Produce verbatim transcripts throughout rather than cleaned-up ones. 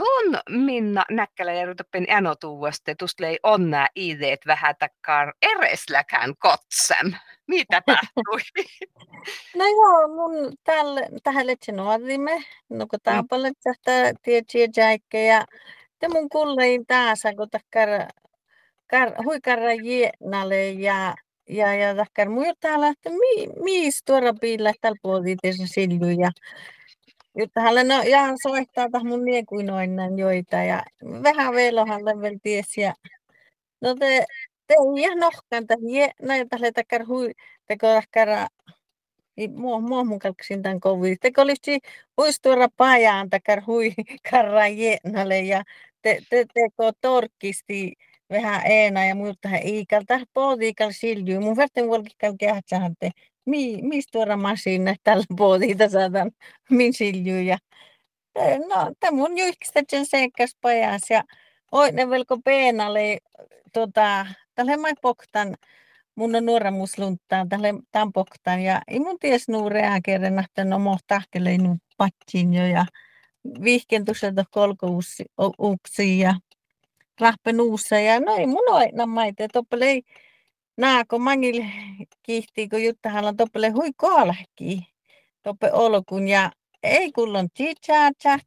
Tuon Minna Näkkäläjärvi enotuuvaste tustlei on nämä ideet vähän takkaan eresläkään kotsen. Mitä tahtui? No joo, mun tähän letsi nuorimme, no kun taapallet tähtää tietyä jäikkejä. Te mun kullein täänsä, kun takkar huikarra jienalle ja ja ja takkar muiltaan lähtee, miis tuoda piillä tällä puolitissä sillyjä. Jotta hänellä no, ihan soittaa taas mun niekuinoinnan joita ja vähän velohan level ties ja no te te ihan nohkan täs je näin täs le takkar hui te kohkara i mo mo mun kalksin tän kovi te kolisti uistura pajaan takkar hui karra je nale ja te te te ko torkisti vähän eena ja muilta hän iikalta poodikal sildy mun verten volkikal kehtsähante. Mi, mis tuoda masinne tällä puolilta saatan min siljuja. No, tämä on juhkistetsen seikkas pajas ja oi ne velko peenalle tota, tälle mai poktan, mun on nuora muslunttaan tälle tämän poktan ja ei mun ties nuureaan kerran nähtänyt omoh tahteleinut patsin jo ja vihkentuselta kolkouksiin ja rahpenuussa ja no ei mun oina maite toppelei. Nää, kun mangil kiihtii, kun juttahan on toppele hui koolahkii, toppe olkun ja ei kullon tjiitsaat,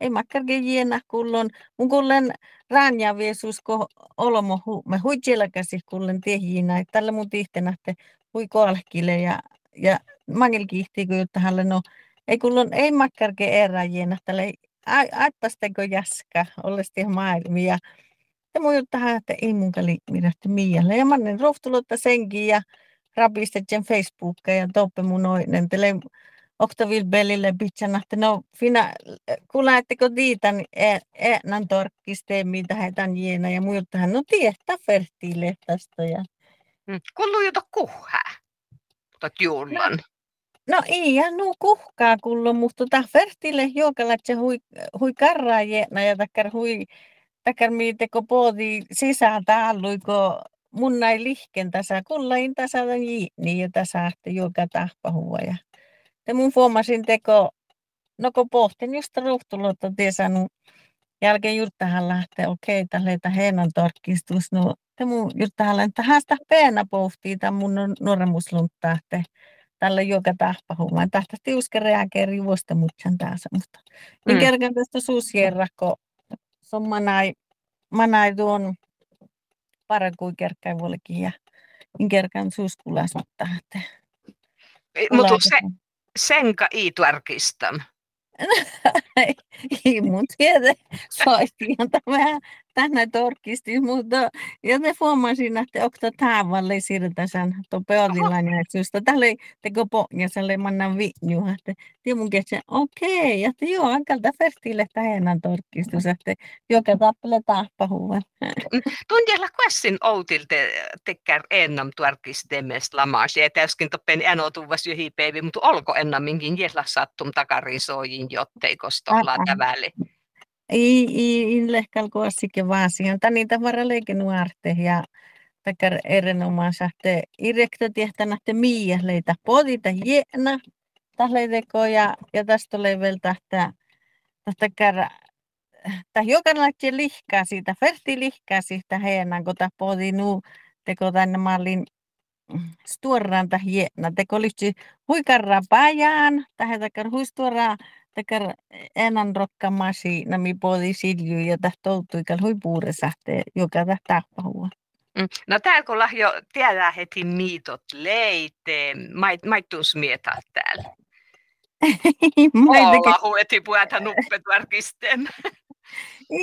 ei makkarkin jiena kullon, mun kullen ranjaa viesuus, kun olomo hu, me hui tjelkäsi kullen tiehiinä, tällä mun tihtenähte hui koolahkile ja, ja mangil kiihtii, kun juttahan no, ei kullon, ei makkarkin erää jiena, tällä ei aipasteko jaska, ollesti maailmia. Ja mun juttahan, että ei munkaan liikmirähti miialle. Ja mä annan rohtulotta senkin ja rapistetjen Facebookia ja toppe mun oinen. Tele Octaville Bellille pitsan, että no fina, kun lähettekö tiitän äänän torkkisteen, mitä heitän jiena. Ja mun juttahan, no tietää fertiille tästä. Ja... Mm. Kun lujuta kuhää, tot juulan. No, no ei, ja no kuhkaa kullon, mutta tämä fertiille hiukan, että se hui, hui karraa jiena ja takkar hui... Takar miiteko poodi sisään taalui, kun mun näin lihken tässä, kullain tässä on jiini ja tässä ahti joka tahpahua. Ja mun huomasin teko, no kun pohtin just ruhtulotto tiesanu, jälkeen juttahan lähtee, okei, okay, tälleitä heinän torkistus. No, te mun juttahan lähtee, haastaa peenä pohtii tämän mun nuoremuslunttaa, että tällä joka tahpahua. Tästä tiuske reageeri vuosta mutsan tässä, mutta en mm. kerran tästä suusierrakko. So, mä näin, mä näin tuon paran kuin kerkkäin vuolikin ja en kerkään suuskulas ottaa. Mutta se, senka ei tarkistan? Ei mun tiedä. Soitin tämän tänne torkistin, mutta joten huomasin, että onko tämä valle siirrytä sen peodilainen syystä. Tällä ei teko pohjaselle, mä annan vinjuha. Ja mun kesän, okei, että joo, ankalta fertille tähän torkistus, että joka tappele tahpahuvan. Tuntialla kuessin outiltä tekään ennam torkistemest lamaasi, että äsken toppen enotuvas yhi päivi, mutta olko ennaminkin jällä sattum takarisoihin jotteikostolla tavalle? Ei, ei, ei lehkal kuossikin vaan siihen. Tämä niitä varra leikinuarte ja takar erinomaisesti te irrekta tietänähte miias leitä podita jäänä. Tästä leideko ja, ja tästä tulee vielä tästä, tästä kärä, tästä jokainen lihkaa siitä, ferti lihkaa siitä heinän, kun tämä pohti nuu, teko tänne mallin stuoraan tästä heinän, teko lyhti huikarraa pääjään, tähän takar huistuoraan, takar enän rokkamasi, nami pohti silju ja tästä toutui, kun huipuuressa, joka tästä tahpahua. No täällä kun lahjo, tiedä heti miitot leite, maittuus mietaa täällä. Olla hueti puhuta nuppetuarkisten.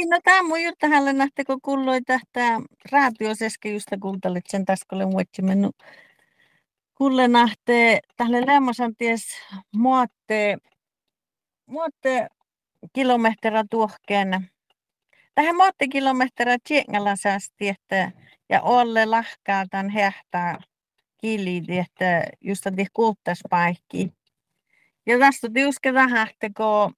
No tämä mun juttahalle nähti, kun kulloi tähtää raatioseskin just kultalit sen taskolle muutsi mennyt. Kulle nähtee tälle lämmäsän ties muotte, muotte kilometrä tuohkeena. Tähän muotte kilometrä tjengällä säästi, että ja olle lahkaa tämän hehtää kiliti, että just tehtiin kulttaspaikki. Ja tästä tiuske vähän, että kun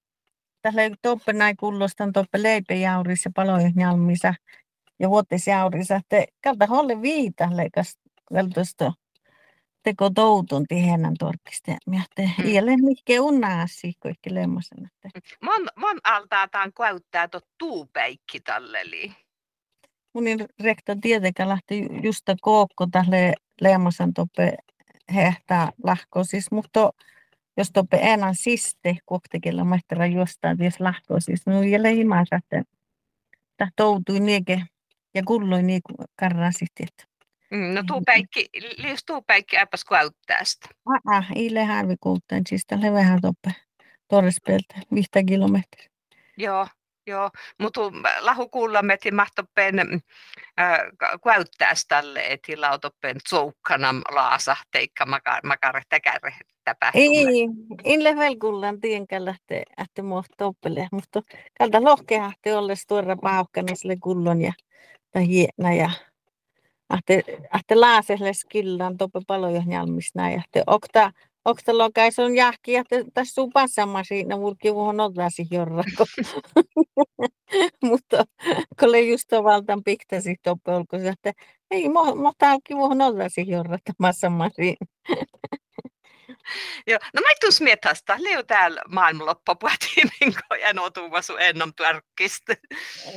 tässä ei toppe näin kullostan toppe leipäjaurissa, palojohnjalmissa ja vuotisjaurissa, että kalta holle viita leikas kaltoista. kotoutunti heidän torkkisten. Ei ole mikään unnaasi kaikki lemmosen. Mon, mon altaataan käyttää tuo tuupeikki talleli. Mun rekta tietenkään lähti just koukko tälle lemmosen toppe hehtää lahko. Siis, mutta jos toppe enää siste kuitenkin mahtera jostain vies lahko. Siis minun ei ole imänsä, että toutui niinkin ja kulloi niin kuin karraa sitten. No tuupäikki, lius tuupäikki aipas käyttää sitä. Aa, ei ole harvi kulttain, siis tälle vähän toppe torrespeeltä, vihtää kilometriä. Joo, joo, mutta lahu kuullamme, että mahtoppeen käyttää tälle, että lautoppeen tsoukkanam laasa, teikka makare täkäre täpä. Ei, en ole vielä kuullaan tienkä lähtee, että mua toppele, mutta tältä lohkeahti olles tuoda paukkana sille kullon ja hienä ja ahte laaselle skillan toppe palojen jalmis näin. Okta, okta lokais on jahki, että tässä sun passamaan siinä murkivuhon otasi jorrako. Mutta kun ei just valtaan piktasi toppe olkoon, että ei mohtaa kivuhon otasi jorrattamassa siinä. Joo, no mä tuus mietasta, leu täällä maailmanloppapuhtiin, kun en otuva sun ennon tärkkistä.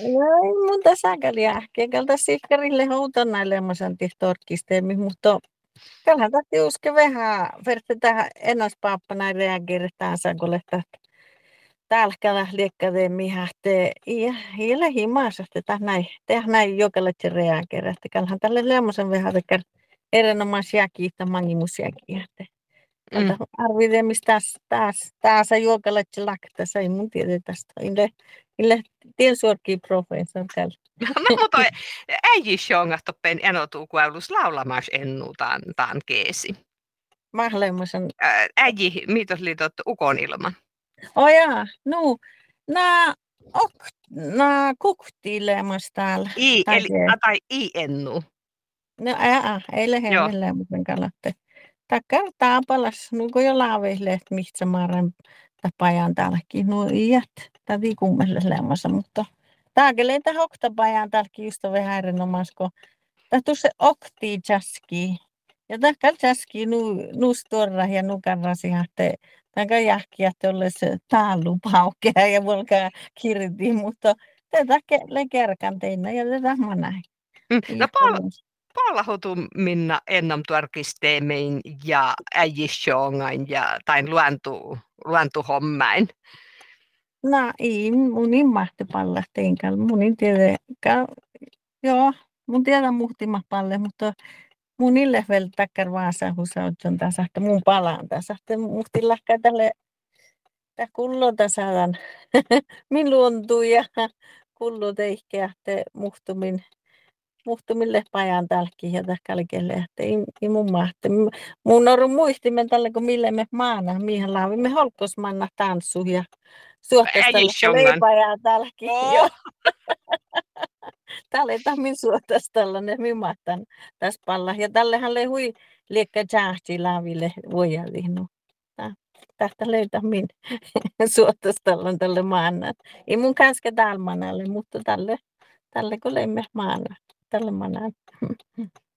No ei mun tässä äkäli ähkiä, kältä sikkarille houtan näin lemmoisen torkkisteemi, mutta källähän tahti uske vähän, verta tähän ennaspaappa näin reageertäänsä, kun lehtä täällä kälä liekkäteen mihähtee, ei ole himaassa, että tehdään näin jokaisesti reageerä, källähän tälle lemmoisen vähän erinomaisia kiittää mangimusjakin. Mm. Arvitse, mistä taas, taas juokalatsi lakta, ei mun tiedä tästä. Ille tien suorki professor täällä. No mutta äijä shongahtopeen enotuu kuulus laulamas ennutaan taan keesi. Mahlemmosen. Äijä, mitos liitot ukon ilman? Oja, no, na ok, na kuktilemas täällä. I, eli, tai i ennu. No ää, ei lehemmille muuten kalatte. Takkar taapalas, nuko jo laaville, että mistä maaren tapajan täälläkin, nuo iät, täti kummelle lämmässä, mutta taakeleita hoktapajan täälläkin just on vähän erinomasko. Tätä se oktii jaski, ja takkar jaski nuus tuorra ja nukarrasi, että takkar jahki, että olisi taalupaukea ja volkaa kirti, mutta tätä kerkan teinä ja tätä mä näin. No paljon. Pallahutu Minna ennam tuorkisteemein ja äijishongain ja tain luentu luentu hommain. No ei mun immahti palla teinkään. Mun en tiedä, joo, mun tiedä muhtima palle, mutta mun ille vielä takkar vaasa, kun sä oot tässä, että mun palaan tässä, että muhti lahkaa tälle tää kullo tässä on min luontuu ja kullo teihkeä, että muhtumin muhtumille pajan tälläkin ja tälläkelle, että ei, ei mun mahti. Mun on muistimen tällä, kun mille me maana, mihin laavimme holkkosmanna tanssu ja suottaisi tällä leipajan tälläkin. Oh. Täällä ei tahmin suottaisi tällainen, minä mahtan tässä palla. Ja tällähän le hui liekkä jahti laaville voijaliinu. Tästä löytää minä suottaisi tällainen tälle maana. Ei mun kanske täällä manalle, mutta tälle, tälle kun leimme maana. Tällä mä näen.